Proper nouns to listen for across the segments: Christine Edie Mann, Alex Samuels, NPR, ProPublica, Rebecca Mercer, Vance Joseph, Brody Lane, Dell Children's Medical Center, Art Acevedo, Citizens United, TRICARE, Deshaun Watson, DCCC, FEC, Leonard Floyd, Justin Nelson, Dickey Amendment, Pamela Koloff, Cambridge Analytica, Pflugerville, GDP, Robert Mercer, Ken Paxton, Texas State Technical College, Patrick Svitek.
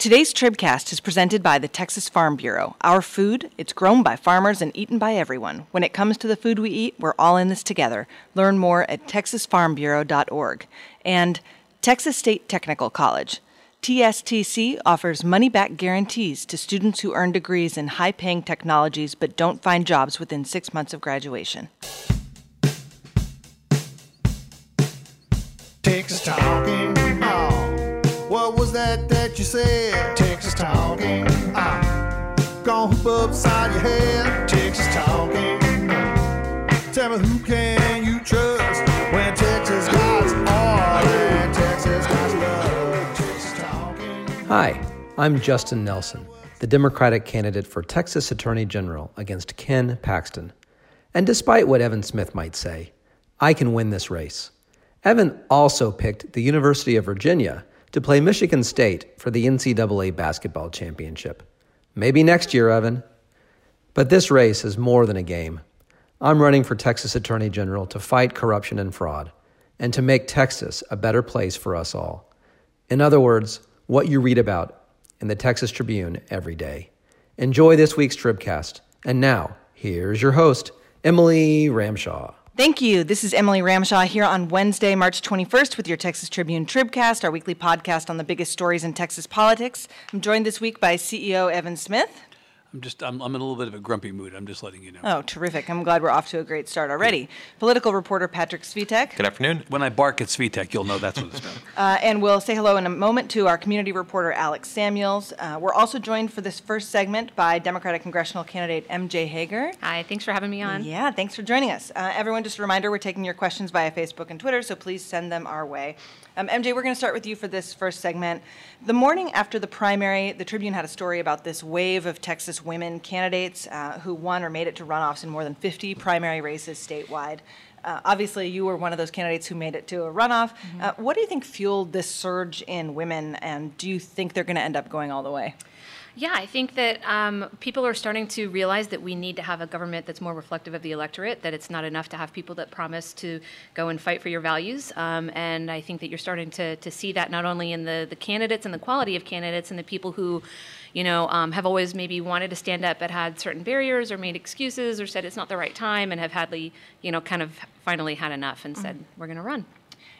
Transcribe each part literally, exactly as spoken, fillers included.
Today's Tribcast is presented by the Texas Farm Bureau. Our food, it's grown by farmers and eaten by everyone. When it comes to the food we eat, we're all in this together. Learn more at texas farm bureau dot org. And Texas State Technical College. T S T C offers money-back guarantees to students who earn degrees in high-paying technologies but don't find jobs within six months of graduation. Texas Talking. Oh, what was that that you said? Texas Talking. Oh, gonna hoop upside your head. Texas Talking. Tell me, who can you trust when Texas guys are and Texas guys love? Texas Talking. Hi, I'm Justin Nelson, the Democratic candidate for Texas Attorney General against Ken Paxton. And despite what Evan Smith might say, I can win this race. Evan also picked the University of Virginia to play Michigan State for the N C double A basketball championship. Maybe next year, Evan. But this race is more than a game. I'm running for Texas Attorney General to fight corruption and fraud and to make Texas a better place for us all. In other words, what you read about in the Texas Tribune every day. Enjoy this week's Tribcast. And now, here's your host, Emily Ramshaw. Thank you. This is Emily Ramshaw here on Wednesday, March twenty-first with your Texas Tribune Tribcast, our weekly podcast on the biggest stories in Texas politics. I'm joined this week by C E O Evan Smith. I'm just I'm, I'm in a little bit of a grumpy mood. I'm just letting you know. Oh, terrific. I'm glad we're off to a great start already. Good. Political reporter Patrick Svitek. Good afternoon. When I bark at Svitek, you'll know that's what it's about. uh, and we'll say hello in a moment to our community reporter Alex Samuels. Uh, we're also joined for this first segment by Democratic congressional candidate M J Hager. Hi. Thanks for having me on. Yeah, thanks for joining us. Uh, everyone, just a reminder, we're taking your questions via Facebook and Twitter, so please send them our way. Um, M J, we're going to start with you for this first segment. The morning after the primary, the Tribune had a story about this wave of Texas women candidates uh, who won or made it to runoffs in more than fifty primary races statewide. Uh, obviously, you were one of those candidates who made it to a runoff. Mm-hmm. Uh, what do you think fueled this surge in women, and do you think they're going to end up going all the way? Yeah, I think that um, people are starting to realize that we need to have a government that's more reflective of the electorate, that it's not enough to have people that promise to go and fight for your values. Um, and I think that you're starting to to see that not only in the, the candidates and the quality of candidates and the people who, you know, um, have always maybe wanted to stand up but had certain barriers or made excuses or said it's not the right time and have hadly, you know, kind of finally had enough and said, mm-hmm. we're going to run.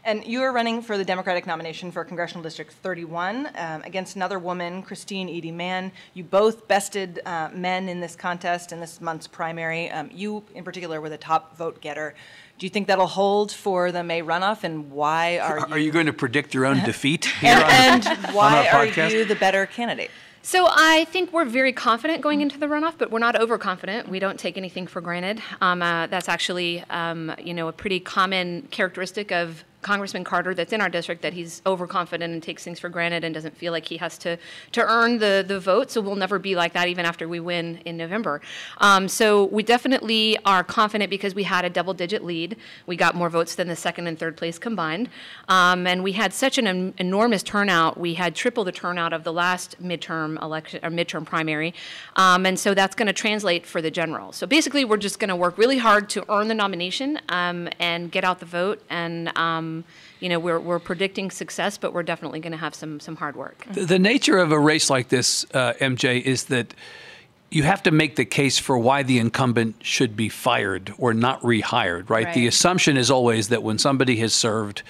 And you are running for the Democratic nomination for Congressional District thirty-one um, against another woman, Christine Edie Mann. You both bested uh, men in this contest in this month's primary. Um, you, in particular, were the top vote getter. Do you think that'll hold for the May runoff, and why are you... Are you going to predict your own defeat here and, on, and why on our podcast? Are you the better candidate? So I think we're very confident going into the runoff, but we're not overconfident. We don't take anything for granted. Um, uh, that's actually, um, you know, a pretty common characteristic of Congressman Carter that's in our district, that he's overconfident and takes things for granted and doesn't feel like he has to to earn the, the vote. So we'll never be like that even after we win in November. Um, so we definitely are confident because we had a double-digit lead. We got more votes than the second and third place combined. Um, and we had such an en- enormous turnout. We had triple the turnout of the last midterm election or midterm primary. Um, and so that's going to translate for the general. So basically, we're just going to work really hard to earn the nomination um, and get out the vote and um, you know, we're we're predicting success, but we're definitely going to have some some hard work. The, the nature of a race like this, uh, M J, is that you have to make the case for why the incumbent should be fired or not rehired, right? Right. The assumption is always that when somebody has served,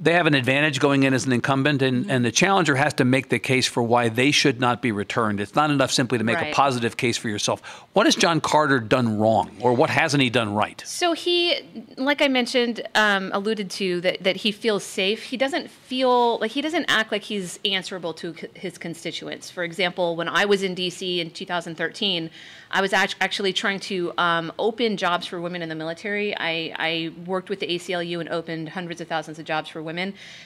they have an advantage going in as an incumbent, and, mm-hmm. and the challenger has to make the case for why they should not be returned. It's not enough simply to make right. a positive case for yourself. What has John Carter done wrong, or what hasn't he done right? So he, like I mentioned, um, alluded to that, that he feels safe. He doesn't feel like he doesn't act like he's answerable to co- his constituents. For example, when I was in D C in two thousand thirteen, I was act- actually trying to um, open jobs for women in the military. I, I worked with the A C L U and opened hundreds of thousands of jobs for women.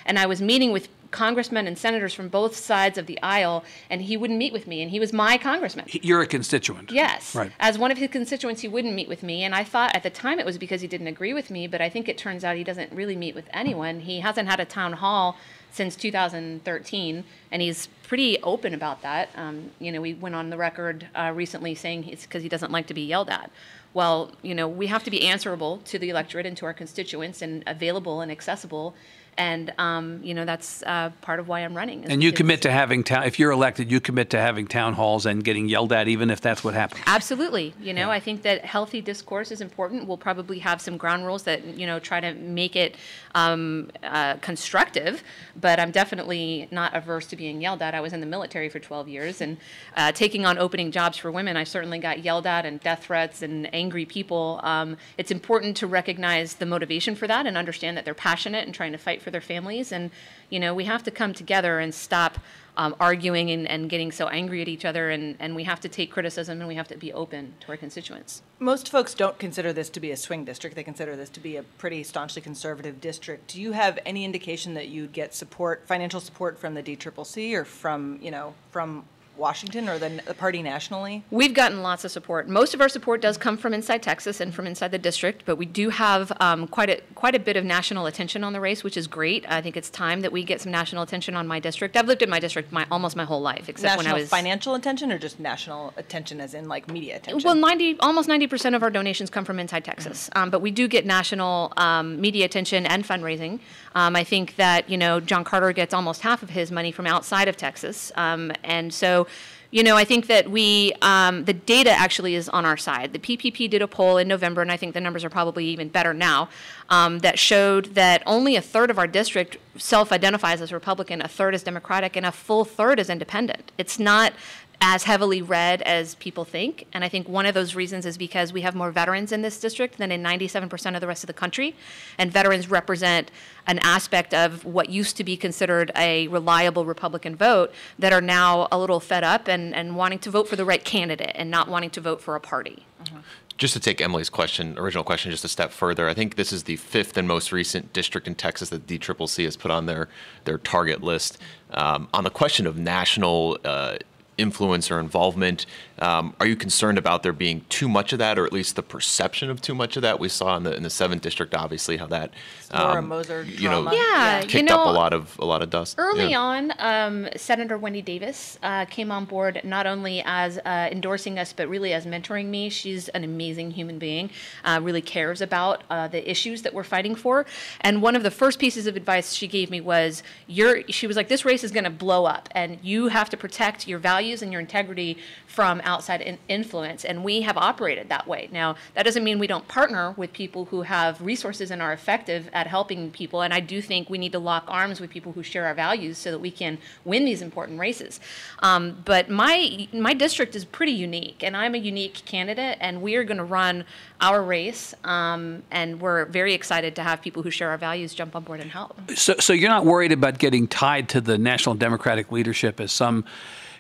And I was meeting with congressmen and senators from both sides of the aisle, and he wouldn't meet with me, and he was my congressman. You're a constituent. Yes. Right. As one of his constituents, he wouldn't meet with me, and I thought at the time it was because he didn't agree with me, but I think it turns out he doesn't really meet with anyone. He hasn't had a town hall since two thousand thirteen, and he's pretty open about that. Um, you know, we went on the record uh, recently saying it's because he doesn't like to be yelled at. Well, you know, we have to be answerable to the electorate and to our constituents and available and accessible. And, um, you know, that's uh, part of why I'm running. And you commit to having town, if you're elected, you commit to having town halls and getting yelled at, even if that's what happens. Absolutely. You know, yeah. I think that healthy discourse is important. We'll probably have some ground rules that, you know, try to make it um, uh, constructive. But I'm definitely not averse to being yelled at. I was in the military for twelve years. And uh, taking on opening jobs for women, I certainly got yelled at and death threats and angry people. Um, it's important to recognize the motivation for that and understand that they're passionate and trying to fight for for their families. And, you know, we have to come together and stop um, arguing and, and getting so angry at each other. And, and we have to take criticism and we have to be open to our constituents. Most folks don't consider this to be a swing district. They consider this to be a pretty staunchly conservative district. Do you have any indication that you'd get support, financial support from the D C C C or from, you know, from Washington or the party nationally? We've gotten lots of support. Most of our support does come from inside Texas and from inside the district, but we do have um, quite a quite a bit of national attention on the race, which is great. I think it's time that we get some national attention on my district. I've lived in my district my almost my whole life, except national when I was financial attention or just national attention, as in like media attention. Well, ninety almost ninety percent of our donations come from inside Texas, mm-hmm. um, but we do get national um, media attention and fundraising. Um, I think that you know John Carter gets almost half of his money from outside of Texas, um, and so. You know, I think that we, um, the data actually is on our side. The P P P did a poll in November, and I think the numbers are probably even better now, um, that showed that only a third of our district self-identifies as Republican, a third as Democratic, and a full third as Independent. It's not as heavily read as people think. And I think one of those reasons is because we have more veterans in this district than in ninety-seven percent of the rest of the country. And veterans represent an aspect of what used to be considered a reliable Republican vote that are now a little fed up and, and wanting to vote for the right candidate and not wanting to vote for a party. Mm-hmm. Just to take Emily's question, original question, just a step further, I think this is the fifth and most recent district in Texas that D C C C has put on their, their target list. Um, on the question of national uh, influence or involvement. Um, are you concerned about there being too much of that, or at least the perception of too much of that? We saw in the in the seventh district, obviously, how that um, Moser you know yeah, kicked you know, up a lot of a lot of dust. Early yeah. on, um, Senator Wendy Davis uh, came on board not only as uh, endorsing us, but really as mentoring me. She's an amazing human being, uh, really cares about uh, the issues that we're fighting for. And one of the first pieces of advice she gave me was, "You're." She was like, "This race is going to blow up, and you have to protect your values and your integrity from outside in influence," and we have operated that way. Now, that doesn't mean we don't partner with people who have resources and are effective at helping people, and I do think we need to lock arms with people who share our values so that we can win these important races. Um, but my, my district is pretty unique, and I'm a unique candidate, and we are going to run our race, um, and we're very excited to have people who share our values jump on board and help. So, so you're not worried about getting tied to the national Democratic leadership as some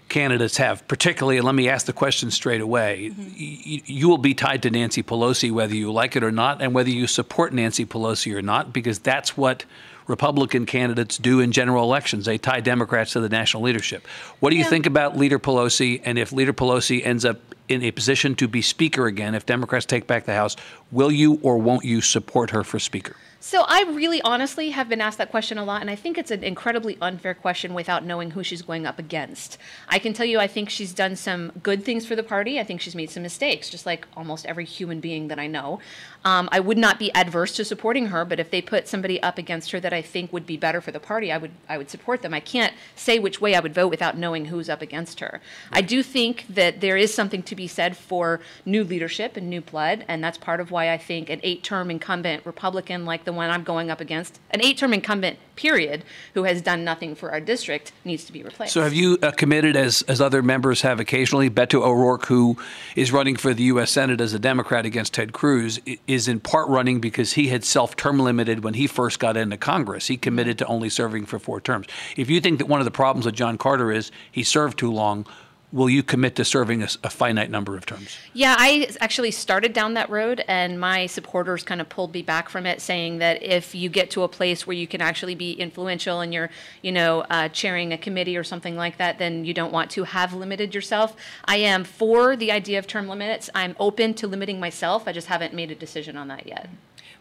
candidates have, particularly, and let me ask the question straight away, mm-hmm. you, you will be tied to Nancy Pelosi whether you like it or not, and whether you support Nancy Pelosi or not, because that's what Republican candidates do in general elections. They tie Democrats to the national leadership. What do you yeah. think about Leader Pelosi, and if Leader Pelosi ends up in a position to be Speaker again, if Democrats take back the House, will you or won't you support her for Speaker? So I really honestly have been asked that question a lot, and I think it's an incredibly unfair question without knowing who she's going up against. I can tell you I think she's done some good things for the party. I think she's made some mistakes, just like almost every human being that I know. Um, I would not be adverse to supporting her, but if they put somebody up against her that I think would be better for the party, I would I would support them. I can't say which way I would vote without knowing who's up against her. I do think that there is something to be said for new leadership and new blood, and that's part of why I think an eight-term incumbent Republican like the one I'm going up against, an eight-term incumbent, period, who has done nothing for our district, needs to be replaced. So have you uh, committed, as as other members have occasionally, Beto O'Rourke, who is running for the U S Senate as a Democrat against Ted Cruz, is in part running because he had self-term limited when he first got into Congress. He committed to only serving for four terms. If you think that one of the problems with John Carter is he served too long, will you commit to serving a, a finite number of terms? Yeah, I actually started down that road, and my supporters kind of pulled me back from it, saying that if you get to a place where you can actually be influential and you're, you know, uh, chairing a committee or something like that, then you don't want to have limited yourself. I am for the idea of term limits. I'm open to limiting myself. I just haven't made a decision on that yet.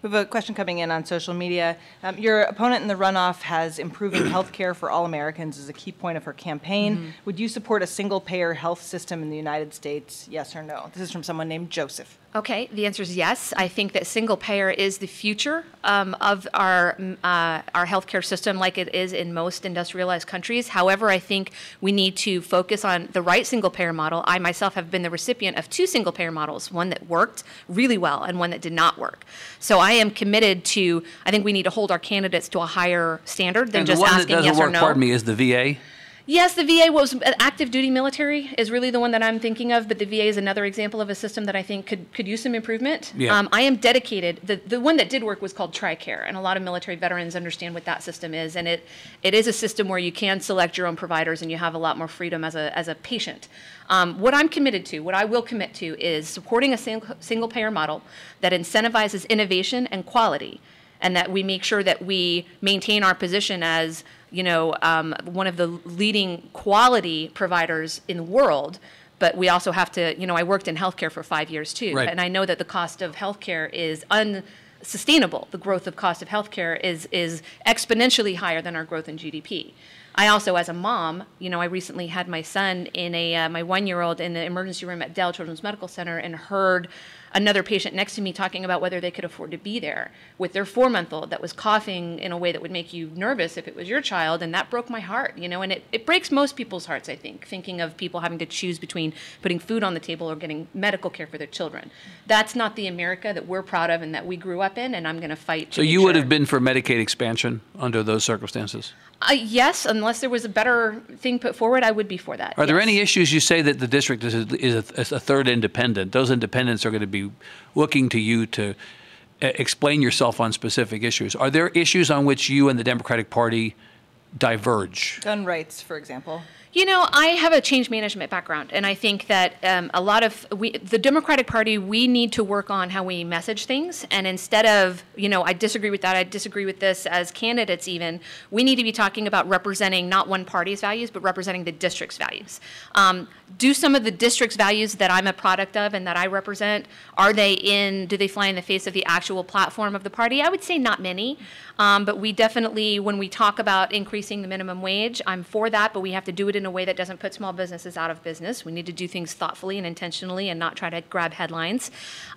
We have a question coming in on social media. Um, your opponent in the runoff has improving health care for all Americans as a key point of her campaign. Mm-hmm. Would you support a single-payer health system in the United States, yes or no? This is from someone named Joseph. Okay, the answer is yes. I think that single payer is the future um, of our uh, our healthcare system, like it is in most industrialized countries. However, I think we need to focus on the right single payer model. I myself have been the recipient of two single payer models, one that worked really well and one that did not work. So I am committed to. I think we need to hold our candidates to a higher standard than and just asking yes or no. The one that doesn't work, pardon me, is the V A. Yes, the V A was active duty military is really the one that I'm thinking of, but the V A is another example of a system that I think could, could use some improvement. Yeah. Um, I am dedicated. The, the one that did work was called TRICARE, and a lot of military veterans understand what that system is, and it, it is a system where you can select your own providers and you have a lot more freedom as a, as a patient. Um, what I'm committed to, what I will commit to, is supporting a sing single-payer model that incentivizes innovation and quality, and that we make sure that we maintain our position as, you know, um, one of the leading quality providers in the world. But we also have to, you know, I worked in healthcare for five years too. Right. And I know that the cost of healthcare is unsustainable. The growth of cost of healthcare is, is exponentially higher than our growth in G D P. I also, as a mom, you know, I recently had my son in a, uh, my one-year-old in the emergency room at Dell Children's Medical Center and heard another patient next to me talking about whether they could afford to be there with their four-month-old that was coughing in a way that would make you nervous if it was your child, and that broke my heart, you know, and it, it breaks most people's hearts, I think, thinking of people having to choose between putting food on the table or getting medical care for their children. That's not the America that we're proud of and that we grew up in, and I'm going to fight to. So you would have been for Medicaid expansion under those circumstances? Uh, yes, unless there was a better thing put forward, I would be for that. Are there any issues? You say that the district is a, is a, is a third independent. Those independents are going to be looking to you to uh, explain yourself on specific issues. Are there issues on which you and the Democratic Party diverge? Gun rights, for example. You know, I have a change management background, and I think that um, a lot of we, the Democratic Party, we need to work on how we message things. And instead of, you know, I disagree with that, I disagree with this as candidates even, we need to be talking about representing not one party's values, but representing the district's values. Um, do some of the district's values that I'm a product of and that I represent, are they in, do they fly in the face of the actual platform of the party? I would say not many, um, but we definitely, when we talk about increasing the minimum wage, I'm for that, but we have to do it in a way that doesn't put small businesses out of business. We need to do things thoughtfully and intentionally and not try to grab headlines.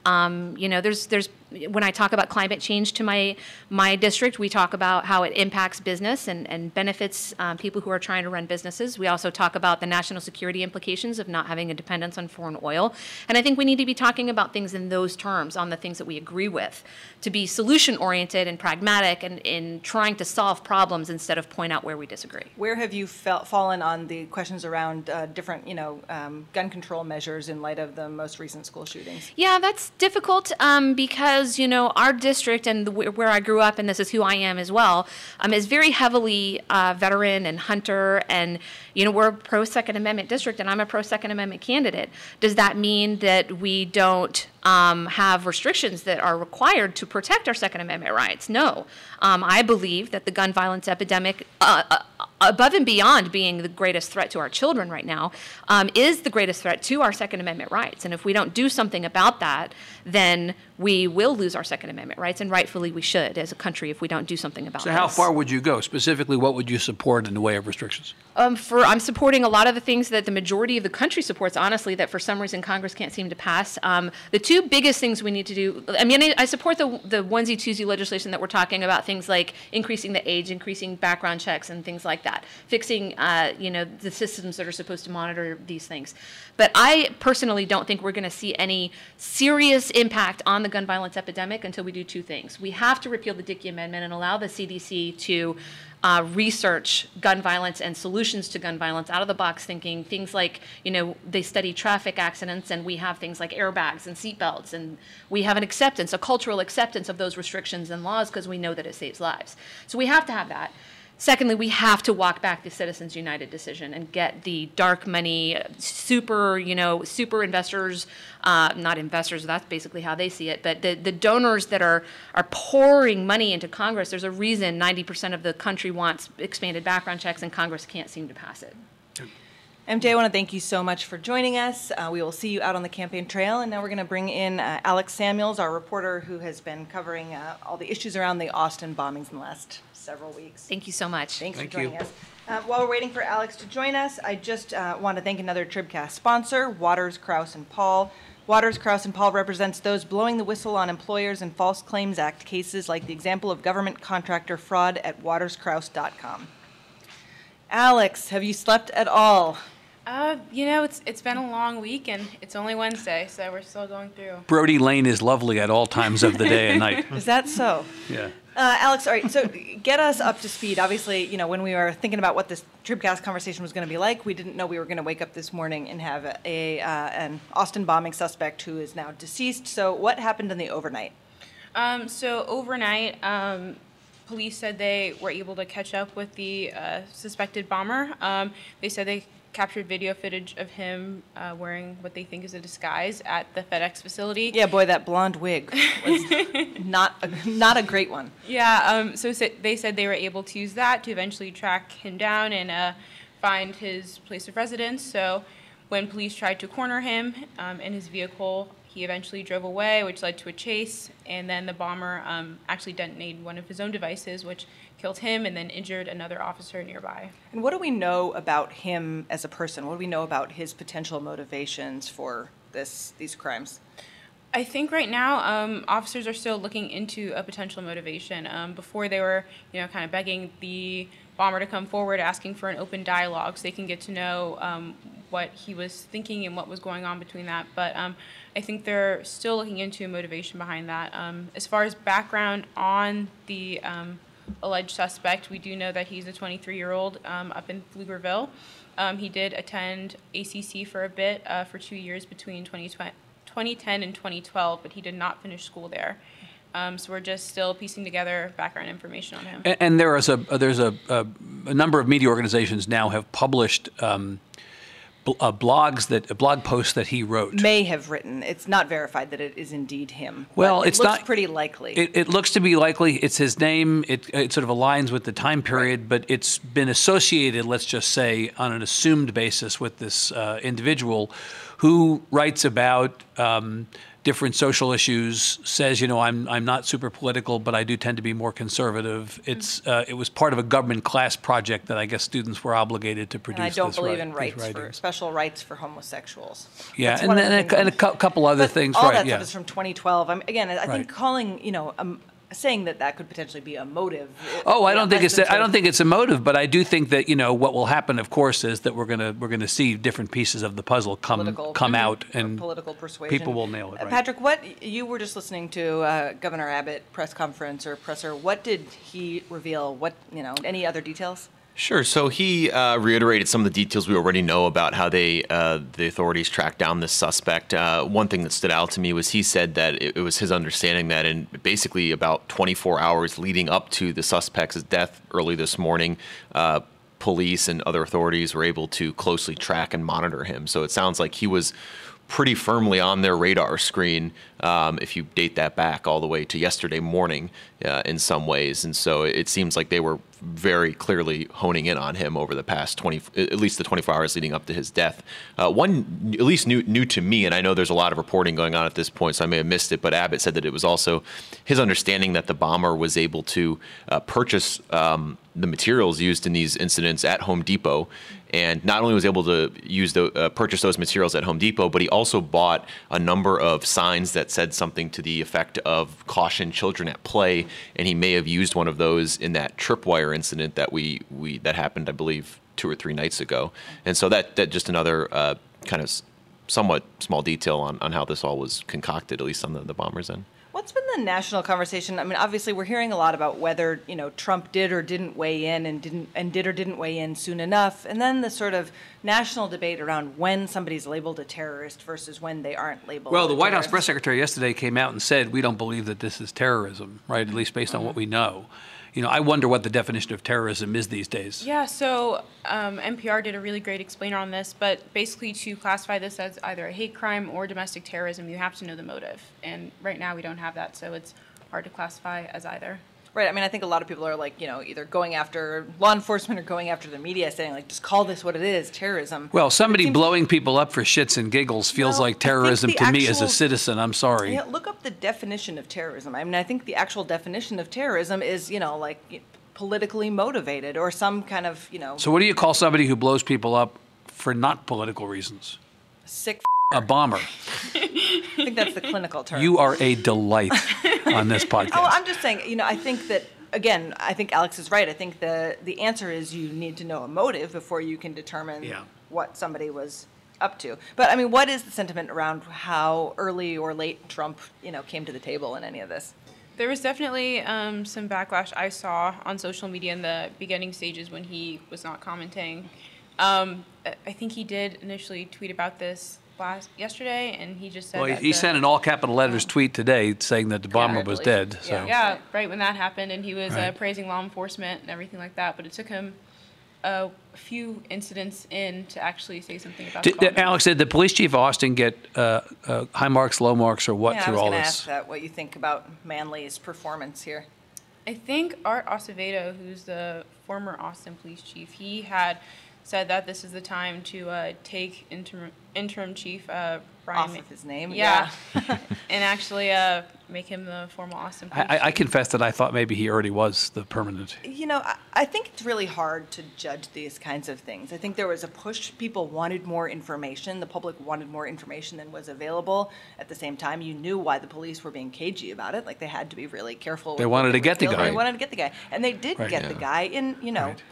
Um, you know, there's, there's, when I talk about climate change to my, my district, we talk about how it impacts business and, and benefits um, people who are trying to run businesses. We also talk about the national security implications of not having a dependence on foreign oil. And I think we need to be talking about things in those terms, on the things that we agree with, to be solution-oriented and pragmatic and in trying to solve problems instead of point out where we disagree. Where have you felt, fallen on the questions around uh, different, you know, um, gun control measures in light of the most recent school shootings? Yeah, that's difficult um, because, you know, our district and the, where I grew up, and this is who I am as well, um, is very heavily uh, veteran and hunter, and, you know, we're a pro-Second Amendment district, and I'm a pro-Second Amendment candidate. Does that mean that we don't Um, have restrictions that are required to protect our Second Amendment rights? No. Um, I believe that the gun violence epidemic, uh, uh, above and beyond being the greatest threat to our children right now, um, is the greatest threat to our Second Amendment rights. And if we don't do something about that, then we will lose our Second Amendment rights, and rightfully we should as a country if we don't do something about it. So how this. far would you go? Specifically, what would you support in the way of restrictions? Um, for, I'm supporting a lot of the things that the majority of the country supports, honestly, that for some reason Congress can't seem to pass. Um, the two biggest things we need to do, I mean, I support the, the onesie-twosie legislation that we're talking about, things like increasing the age, increasing background checks and things like that, fixing, uh, you know, the systems that are supposed to monitor these things. But I personally don't think we're going to see any serious impact on the gun violence epidemic until we do two things. We have to repeal the Dickey Amendment and allow the C D C to Uh, research gun violence and solutions to gun violence, out-of-the-box thinking, things like, you know, they study traffic accidents, and we have things like airbags and seatbelts, and we have an acceptance, a cultural acceptance of those restrictions and laws because we know that it saves lives. So we have to have that. Secondly, we have to walk back the Citizens United decision and get the dark money, super, you know, super investors, uh, not investors, that's basically how they see it, but the, the donors that are, are pouring money into Congress. There's a reason ninety percent of the country wants expanded background checks and Congress can't seem to pass it. M J, I want to thank you so much for joining us. Uh, we will see you out on the campaign trail. And now we're going to bring in uh, Alex Samuels, our reporter who has been covering uh, all the issues around the Austin bombings in the last several weeks. Thank you so much. Thanks thank for joining you. us. Uh, while we're waiting for Alex to join us, I just uh, want to thank another Tribcast sponsor, Waters, Krause and Paul. Waters, Krause and Paul represents those blowing the whistle on employers in False Claims Act cases like the example of government contractor fraud at waters krause dot com. Alex, have you slept at all? Uh, you know, it's it's been a long week, and it's only Wednesday, so we're still going through. Brody Lane is lovely at all times of the day and night. Is that so? Yeah. Uh, Alex, all right, so get us up to speed. Obviously, you know, when we were thinking about what this Tribcast conversation was going to be like, we didn't know we were going to wake up this morning and have a, a uh, an Austin bombing suspect who is now deceased. So what happened in the overnight? Um, so overnight, um, police said they were able to catch up with the uh, suspected bomber. Um, they said they captured video footage of him uh, wearing what they think is a disguise at the FedEx facility. Yeah, boy, that blonde wig was not a, not a great one. Yeah, um, so they said they were able to use that to eventually track him down and uh, find his place of residence. So when police tried to corner him um, in his vehicle, he eventually drove away, which led to a chase, and then the bomber um, actually detonated one of his own devices, which killed him and then injured another officer nearby. And what do we know about him as a person? What do we know about his potential motivations for this these crimes? I think right now um, officers are still looking into a potential motivation. Um, before they were, you know, kind of begging the bomber to come forward, asking for an open dialogue so they can get to know um, what he was thinking and what was going on between that. But um, I think they're still looking into a motivation behind that. Um, as far as background on the um, alleged suspect, we do know that he's a twenty-three-year-old um, up in Pflugerville. Um, he did attend A C C for a bit, uh, for two years between twenty ten and twenty twelve, but he did not finish school there. Um, so we're just still piecing together background information on him. And, and there is a there's a, a, a number of media organizations now have published um, bl uh, blogs that uh, blog posts that he wrote. May have written. It's not verified that it is indeed him. Well, it it's looks not pretty likely. It, it looks to be likely. It's his name. It it sort of aligns with the time period, right. But it's been associated, let's just say, on an assumed basis with this uh, individual who writes about Um, different social issues, says, you know, I'm, I'm not super political, but I do tend to be more conservative. It's, uh, it was part of a government class project that I guess students were obligated to produce. And I don't believe in rights for, special rights for homosexuals. Yeah, That's and then a, and a couple other but things. All right, that yeah. stuff is from twenty twelve. I'm, again, I think right. calling, you know, um, saying that that could potentially be a motive. Oh, I don't think it's a, I don't think it's a motive, but I do think that, you know, what will happen, of course, is that we're gonna we're gonna see different pieces of the puzzle come political, come out and political persuasion. People will nail it. Right? Uh, Patrick, what you were just listening to uh, Governor Abbott press conference or presser. What did he reveal? What you know? Any other details? Sure. So he uh, reiterated some of the details we already know about how they, uh, the authorities tracked down this suspect. Uh, one thing that stood out to me was he said that it, it was his understanding that in basically about twenty-four hours leading up to the suspect's death early this morning, uh, police and other authorities were able to closely track and monitor him. So it sounds like he was pretty firmly on their radar screen, um, if you date that back all the way to yesterday morning uh, in some ways. And so it seems like they were very clearly honing in on him over the past twenty, at least the twenty-four hours leading up to his death. Uh, one, at least new, new to me, and I know there's a lot of reporting going on at this point, so I may have missed it, but Abbott said that it was also his understanding that the bomber was able to uh, purchase um, the materials used in these incidents at Home Depot. And not only was able to use the, uh, purchase those materials at Home Depot, but he also bought a number of signs that said something to the effect of "caution, children at play," and he may have used one of those in that tripwire incident that we we that happened, I believe, two or three nights ago. And so that that just another uh, kind of somewhat small detail on on how this all was concocted, at least on the, the bomber's end. What's been the national conversation? I mean, obviously, we're hearing a lot about whether, you know, Trump did or didn't weigh in and didn't and did or didn't weigh in soon enough. And then the sort of national debate around when somebody's labeled a terrorist versus when they aren't labeled. Well, the White House press secretary yesterday came out and said, we don't believe that this is terrorism, right, at least based on what we know. You know, I wonder what the definition of terrorism is these days. Yeah, so um, N P R did a really great explainer on this, but basically to classify this as either a hate crime or domestic terrorism, you have to know the motive. And right now we don't have that, so it's hard to classify as either. Right. I mean, I think a lot of people are like, you know, either going after law enforcement or going after the media saying, like, just call this what it is, terrorism. Well, somebody blowing people up for shits and giggles feels no, like terrorism to actual, me as a citizen. I'm sorry. Yeah, look up the definition of terrorism. I mean, I think the actual definition of terrorism is, you know, like politically motivated or some kind of, you know. So what do you call somebody who blows people up for not political reasons? Sick. A bomber. I think that's the clinical term. You are a delight on this podcast. Oh, I'm just saying, you know, I think that, again, I think Alex is right. I think the, the answer is you need to know a motive before you can determine yeah. what somebody was up to. But, I mean, what is the sentiment around how early or late Trump, you know, came to the table in any of this? There was definitely um, some backlash I saw on social media in the beginning stages when he was not commenting. Um, I think he did initially tweet about this. Last, yesterday, and he just said. Well, that he the, sent an all capital letters yeah. tweet today saying that the bomber yeah, was dead. So. Yeah. yeah, right when that happened, and he was right. uh, praising law enforcement and everything like that. But it took him a few incidents in to actually say something about. Did, the bomber. Alex, did the police chief of Austin get uh, uh, high marks, low marks, or what yeah, through all this? I was going to ask that. What you think about Manley's performance here? I think Art Acevedo, who's the former Austin police chief, he had. Said that this is the time to uh, take interim interim chief uh, Brian. Off of his name, yeah, yeah. and actually uh, make him the formal Austin police I, chief. I confess that I thought maybe he already was the permanent. You know, I, I think it's really hard to judge these kinds of things. I think there was a push; people wanted more information. The public wanted more information than was available. At the same time, you knew why the police were being cagey about it; like they had to be really careful. They wanted to get the guy. They wanted to get the guy, and they did right, get yeah. the guy. In you know. Right.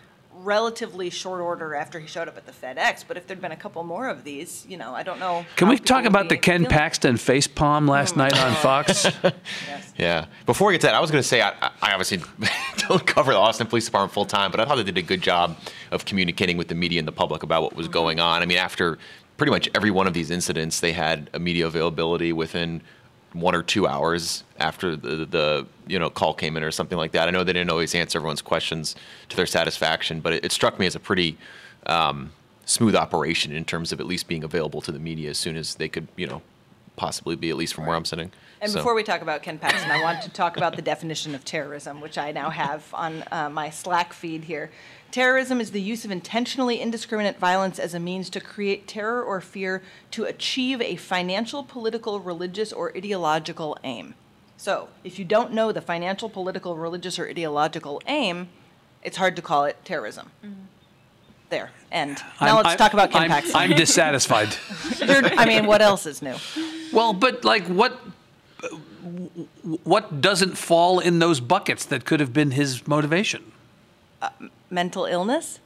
Relatively short order after he showed up at the FedEx, but if there'd been a couple more of these, you know, I don't know. Can we talk about the Ken Paxton facepalm last mm. night on Fox? yes. Yeah. Before we get to that, I was going to say, I, I obviously don't cover the Austin Police Department full time, but I thought they did a good job of communicating with the media and the public about what was mm-hmm. going on. I mean, after pretty much every one of these incidents, they had a media availability within one or two hours after the, the you know call came in or something like that. I know they didn't always answer everyone's questions to their satisfaction, but it, it struck me as a pretty um, smooth operation in terms of at least being available to the media as soon as they could, you know, possibly be, at least from where I'm sitting. And so. Before we talk about Ken Paxton, I want to talk about the definition of terrorism, which I now have on uh, my Slack feed here. Terrorism is the use of intentionally indiscriminate violence as a means to create terror or fear to achieve a financial, political, religious, or ideological aim. So if you don't know the financial, political, religious, or ideological aim, it's hard to call it terrorism. Mm-hmm. There. And now I'm, let's I'm, talk about Ken I'm, Paxton. I'm dissatisfied. I mean, what else is new? Well, but like what... What doesn't fall in those buckets that could have been his motivation? Uh, mental illness?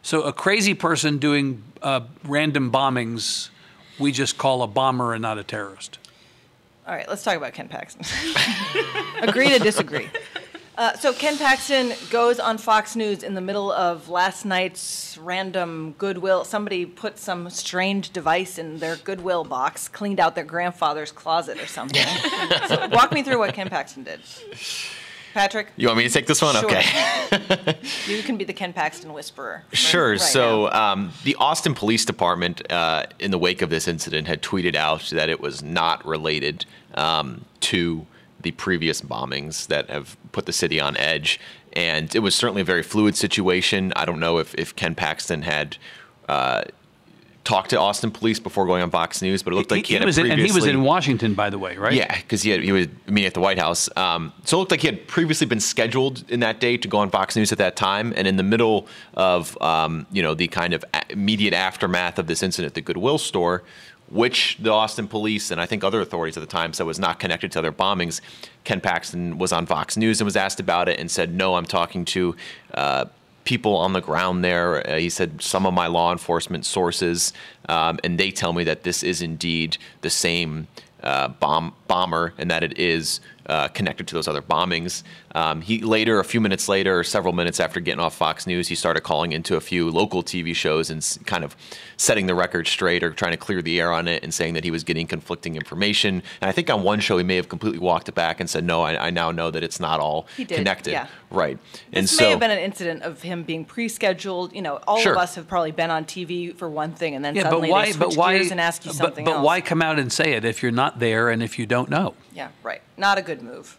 So a crazy person doing uh, random bombings, we just call a bomber and not a terrorist. All right, let's talk about Ken Paxton. Agree to disagree. Uh, so Ken Paxton goes on Fox News in the middle of last night's random Goodwill. Somebody put some strange device in their Goodwill box, cleaned out their grandfather's closet or something. So walk me through what Ken Paxton did. Patrick? You want me to take this one? Sure. Okay. You can be the Ken Paxton whisperer. Right, sure. Right so um, the Austin Police Department, uh, in the wake of this incident, had tweeted out that it was not related um, to... the previous bombings that have put the city on edge. And it was certainly a very fluid situation. I don't know if, if Ken Paxton had uh, talked to Austin police before going on Fox News, but it looked like he, he had was previously... In, and he was in Washington, by the way, right? Yeah, because he, he was meeting at the White House. Um, so it looked like he had previously been scheduled in that day to go on Fox News at that time. And in the middle of um, you know the kind of immediate aftermath of this incident at the Goodwill store, which the Austin police and I think other authorities at the time said was not connected to other bombings. Ken Paxton was on Fox News and was asked about it and said, no, I'm talking to uh, people on the ground there. Uh, he said, some of my law enforcement sources, um, and they tell me that this is indeed the same uh, bomb bomber and that it is uh, connected to those other bombings. Um, he later, a few minutes later, or several minutes after getting off Fox News, he started calling into a few local T V shows and kind of setting the record straight or trying to clear the air on it and saying that he was getting conflicting information. And I think on one show he may have completely walked it back and said, no, I, I now know that it's not all he did, connected. Yeah. Right. This and so, may have been an incident of him being pre-scheduled. You know, all sure. of us have probably been on T V for one thing and then yeah, suddenly but why, they switch but why, gears and ask you something but, but else. But why come out and say it if you're not there and if you don't know? Yeah, right. Not a good move.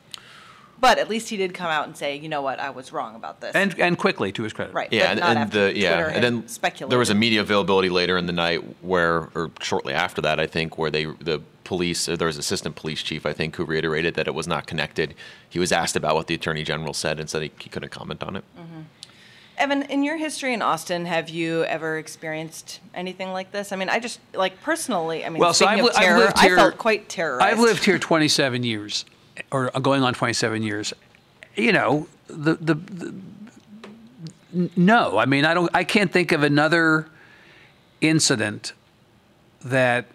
But at least he did come out and say, you know what, I was wrong about this. And and quickly, to his credit. Right. Yeah, and, and the yeah, and then speculated. There was a media availability later in the night where, or shortly after that, I think, where they the police, or there was assistant police chief, I think, who reiterated that it was not connected. He was asked about what the attorney general said and said he, he couldn't comment on it. Mm-hmm. Evan, in your history in Austin, have you ever experienced anything like this? I mean, I just, like, personally, I mean, well, speaking so of terror, here, I felt quite terrorized. I've lived here twenty-seven years, or going on twenty-seven years. You know, the, the, the no, I mean, I don't, I can't think of another incident that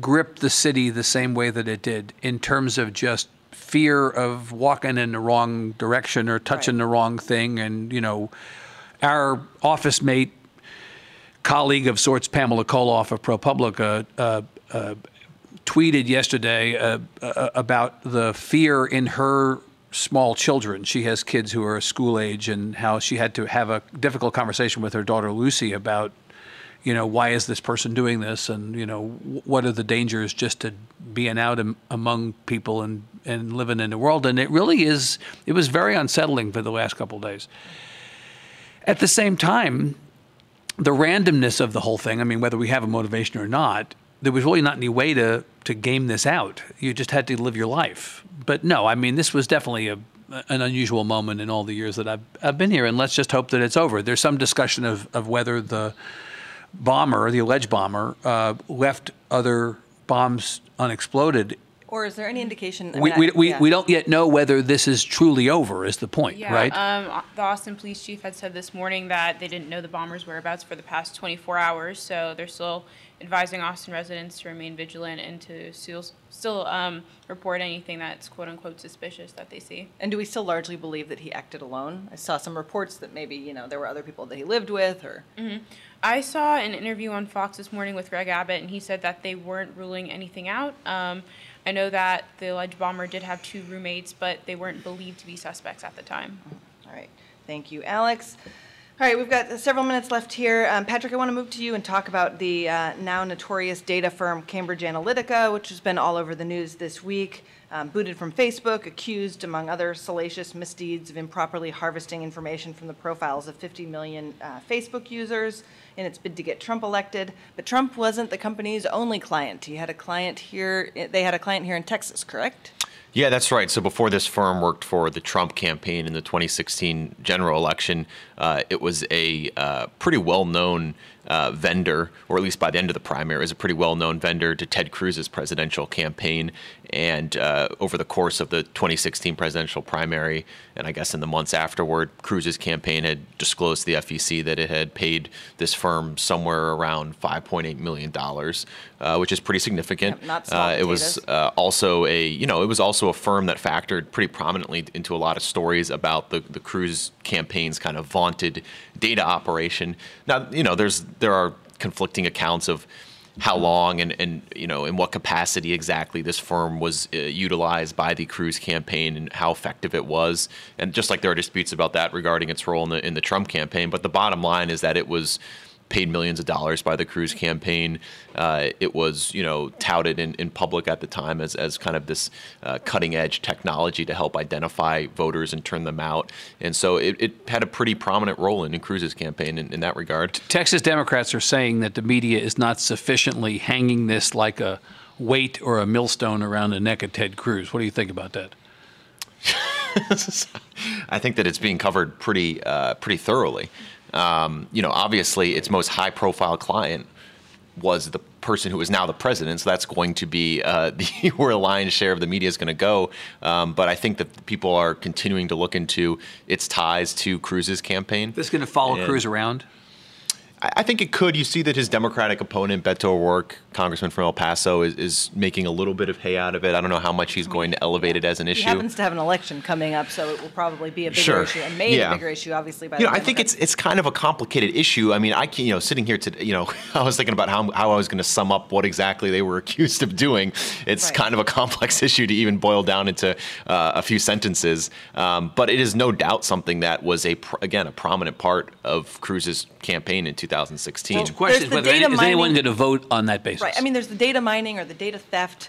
gripped the city the same way that it did in terms of just fear of walking in the wrong direction or touching right. the wrong thing. And, you know, our office mate, colleague of sorts, Pamela Koloff of ProPublica, uh, uh, tweeted yesterday uh, uh, about the fear in her small children. She has kids who are school age, and how she had to have a difficult conversation with her daughter, Lucy, about, you know, why is this person doing this? And, you know, what are the dangers just to being out am among people and, and living in the world? And it really is, it was very unsettling for the last couple of days. At the same time, the randomness of the whole thing, I mean, whether we have a motivation or not, there was really not any way to, to game this out. You just had to live your life. But no, I mean, this was definitely a an unusual moment in all the years that I've, I've been here. And let's just hope that it's over. There's some discussion of, of whether the bomber, the alleged bomber, uh, left other bombs unexploded. Or is there any indication? I mean, we, we, we, yeah. we don't yet know whether this is truly over is the point, yeah, right? Um, the Austin police chief had said this morning that they didn't know the bomber's whereabouts for the past twenty-four hours. So they're still advising Austin residents to remain vigilant and to still, still um, report anything that's quote-unquote suspicious that they see. And do we still largely believe that he acted alone? I saw some reports that maybe, you know, there were other people that he lived with or... Mm-hmm. I saw an interview on Fox this morning with Greg Abbott, and he said that they weren't ruling anything out. Um, I know that the alleged bomber did have two roommates, but they weren't believed to be suspects at the time. All right. Thank you, Alex. All right, we've got several minutes left here. Um, Patrick, I want to move to you and talk about the uh, now notorious data firm Cambridge Analytica, which has been all over the news this week, um, booted from Facebook, accused, among other salacious misdeeds, of improperly harvesting information from the profiles of fifty million uh, Facebook users in its bid to get Trump elected. But Trump wasn't the company's only client. He had a client here. They had a client here in Texas, correct? Yeah, that's right. So before this firm worked for the Trump campaign in the twenty sixteen general election, uh, it was a uh, pretty well-known uh, vendor, or at least by the end of the primary, it was a pretty well-known vendor to Ted Cruz's presidential campaign. And uh, over the course of the twenty sixteen presidential primary, and I guess in the months afterward, Cruz's campaign had disclosed to the F E C that it had paid this firm somewhere around five point eight million dollars, uh, which is pretty significant. Yep, not small uh, it was uh, also a, you know, it was also a firm that factored pretty prominently into a lot of stories about the, the Cruz campaign's kind of vaunted data operation. Now, you know, there's there are conflicting accounts of how long and, and you know, in what capacity exactly this firm was uh, utilized by the Cruz campaign and how effective it was. And just like there are disputes about that regarding its role in the, in the Trump campaign. But the bottom line is that it was paid millions of dollars by the Cruz campaign. Uh, it was, you know, touted in, in public at the time as, as kind of this uh, cutting-edge technology to help identify voters and turn them out. And so it, it had a pretty prominent role in, in Cruz's campaign in, in that regard. Texas Democrats are saying that the media is not sufficiently hanging this like a weight or a millstone around the neck of Ted Cruz. What do you think about that? I think that it's being covered pretty, uh, pretty thoroughly. Um, you know, obviously, its most high-profile client was the person who is now the president, so that's going to be uh, the, where a lion's share of the media is going to go. Um, but I think that people are continuing to look into its ties to Cruz's campaign. This is going to follow and Cruz around? I think it could. You see that his Democratic opponent, Beto O'Rourke, congressman from El Paso, is, is making a little bit of hay out of it. I don't know how much he's going to elevate it as an issue. He happens to have an election coming up, so it will probably be a bigger sure. issue and made yeah. a bigger issue, obviously. By you the know, Democrats. I think it's it's kind of a complicated issue. I mean, I can, you know, sitting here today, you know, I was thinking about how how I was going to sum up what exactly they were accused of doing. It's right. kind of a complex issue to even boil down into uh, a few sentences. Um, but it is no doubt something that was a again a prominent part of Cruz's campaign in two thousand. two thousand sixteen. Well, the question is whether any, is anyone going to vote on that basis. Right. I mean, there's the data mining or the data theft,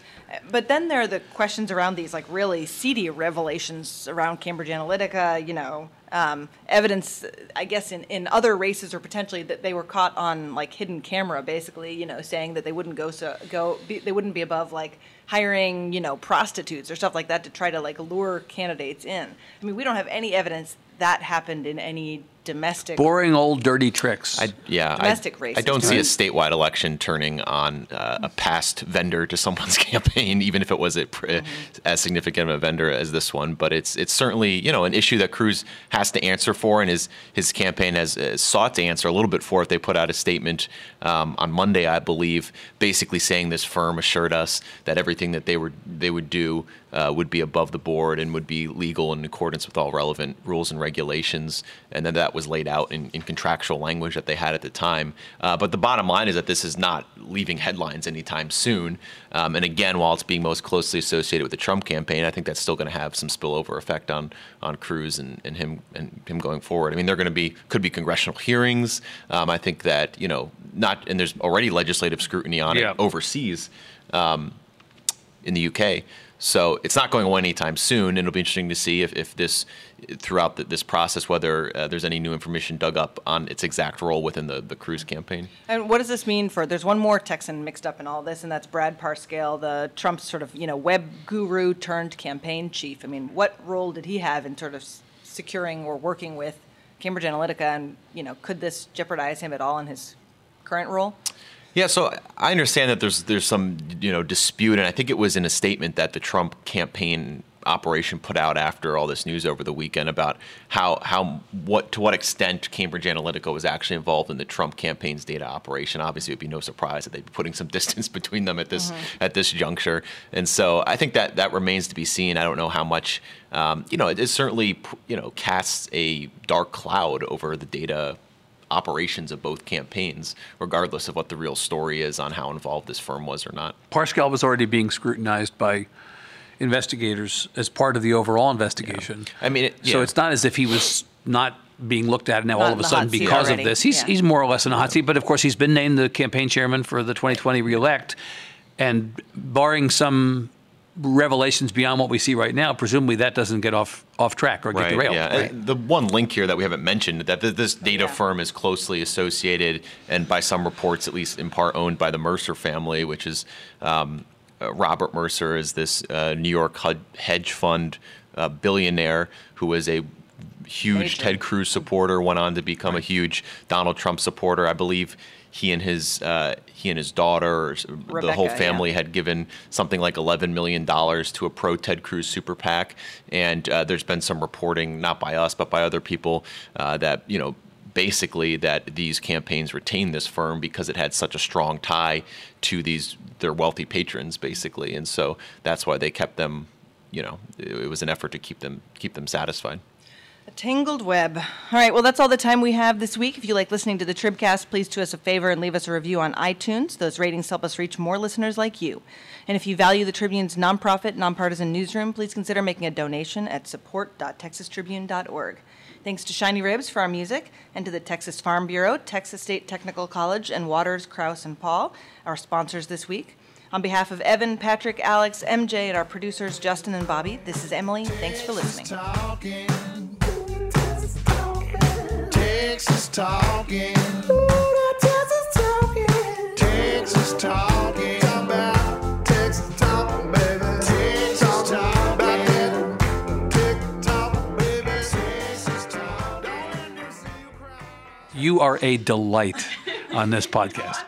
but then there are the questions around these like really seedy revelations around Cambridge Analytica, you know, um, evidence, I guess, in, in other races or potentially that they were caught on like hidden camera, basically, you know, saying that they wouldn't go so go be, they wouldn't be above like hiring, you know, prostitutes or stuff like that to try to like lure candidates in. I mean, we don't have any evidence that happened in any domestic. Boring old dirty tricks. I, yeah, domestic race. I don't see a statewide election turning on uh, a past vendor to someone's campaign, even if it was a, mm-hmm. as significant of a vendor as this one. But it's it's certainly, you know, an issue that Cruz has to answer for, and his his campaign has uh, sought to answer a little bit for. If they put out a statement um, on Monday, I believe, basically saying this firm assured us that everything that they were they would do uh, would be above the board and would be legal in accordance with all relevant rules and regulations, and then that was laid out in, in contractual language that they had at the time. Uh, but the bottom line is that this is not leaving headlines anytime soon. Um, and again, while it's being most closely associated with the Trump campaign, I think that's still going to have some spillover effect on on Cruz and, and him and him going forward. I mean, they're going to be could be congressional hearings. Um, I think that, you know, not and there's already legislative scrutiny on yeah. it overseas um, in the U K. So it's not going away anytime soon. And it'll be interesting to see if, if this throughout the, this process, whether uh, there's any new information dug up on its exact role within the, the Cruz campaign. And what does this mean for, there's one more Texan mixed up in all this, and that's Brad Parscale, the Trump sort of, you know, web guru turned campaign chief. I mean, what role did he have in sort of securing or working with Cambridge Analytica? And, you know, could this jeopardize him at all in his current role? Yeah, so I understand that there's there's some, you know, dispute, and I think it was in a statement that the Trump campaign operation put out after all this news over the weekend about how how what to what extent Cambridge Analytica was actually involved in the Trump campaign's data operation. Obviously, it would be no surprise that they'd be putting some distance between them at this mm-hmm. at this juncture, and so I think that that remains to be seen. I don't know how much, um, you know, it, it certainly you know casts a dark cloud over the data operations of both campaigns, regardless of what the real story is on how involved this firm was or not. Parscale was already being scrutinized by investigators as part of the overall investigation. Yeah. I mean, it, yeah. so it's not as if he was not being looked at now not all of a sudden because already. of this. He's yeah. he's more or less in a hot seat, but of course he's been named the campaign chairman for the twenty twenty reelect, and barring some revelations beyond what we see right now, presumably that doesn't get off off track or get right, derailed. Yeah. Right. The one link here that we haven't mentioned, that this data oh, yeah. firm is closely associated and by some reports, at least in part, owned by the Mercer family, which is um, Robert Mercer is this uh, New York hedge fund uh, billionaire who is a huge Ted Cruz supporter, went on to become right. a huge Donald Trump supporter. I believe he and his uh, he and his daughter, or Rebecca, the whole family, yeah. had given something like eleven million dollars to a pro-Ted Cruz super PAC. And uh, there's been some reporting, not by us, but by other people, uh, that, you know, basically that these campaigns retained this firm because it had such a strong tie to these their wealthy patrons, basically. And so that's why they kept them, you know, it was an effort to keep them keep them satisfied. A tangled web. All right, well, that's all the time we have this week. If you like listening to the Tribcast, please do us a favor and leave us a review on iTunes. Those ratings help us reach more listeners like you. And if you value the Tribune's nonprofit, nonpartisan newsroom, please consider making a donation at support dot texas tribune dot org. Thanks to Shiny Ribs for our music, and to the Texas Farm Bureau, Texas State Technical College, and Waters, Krause, and Paul, our sponsors this week. On behalf of Evan, Patrick, Alex, M J, and our producers, Justin and Bobby, this is Emily. Thanks for listening. Texas talking. Ooh, that Texas talking. Texas talking. Talk about Texas talking, baby. Texas talking, baby. Texas talking, baby. Texas talking. You are a delight on this podcast.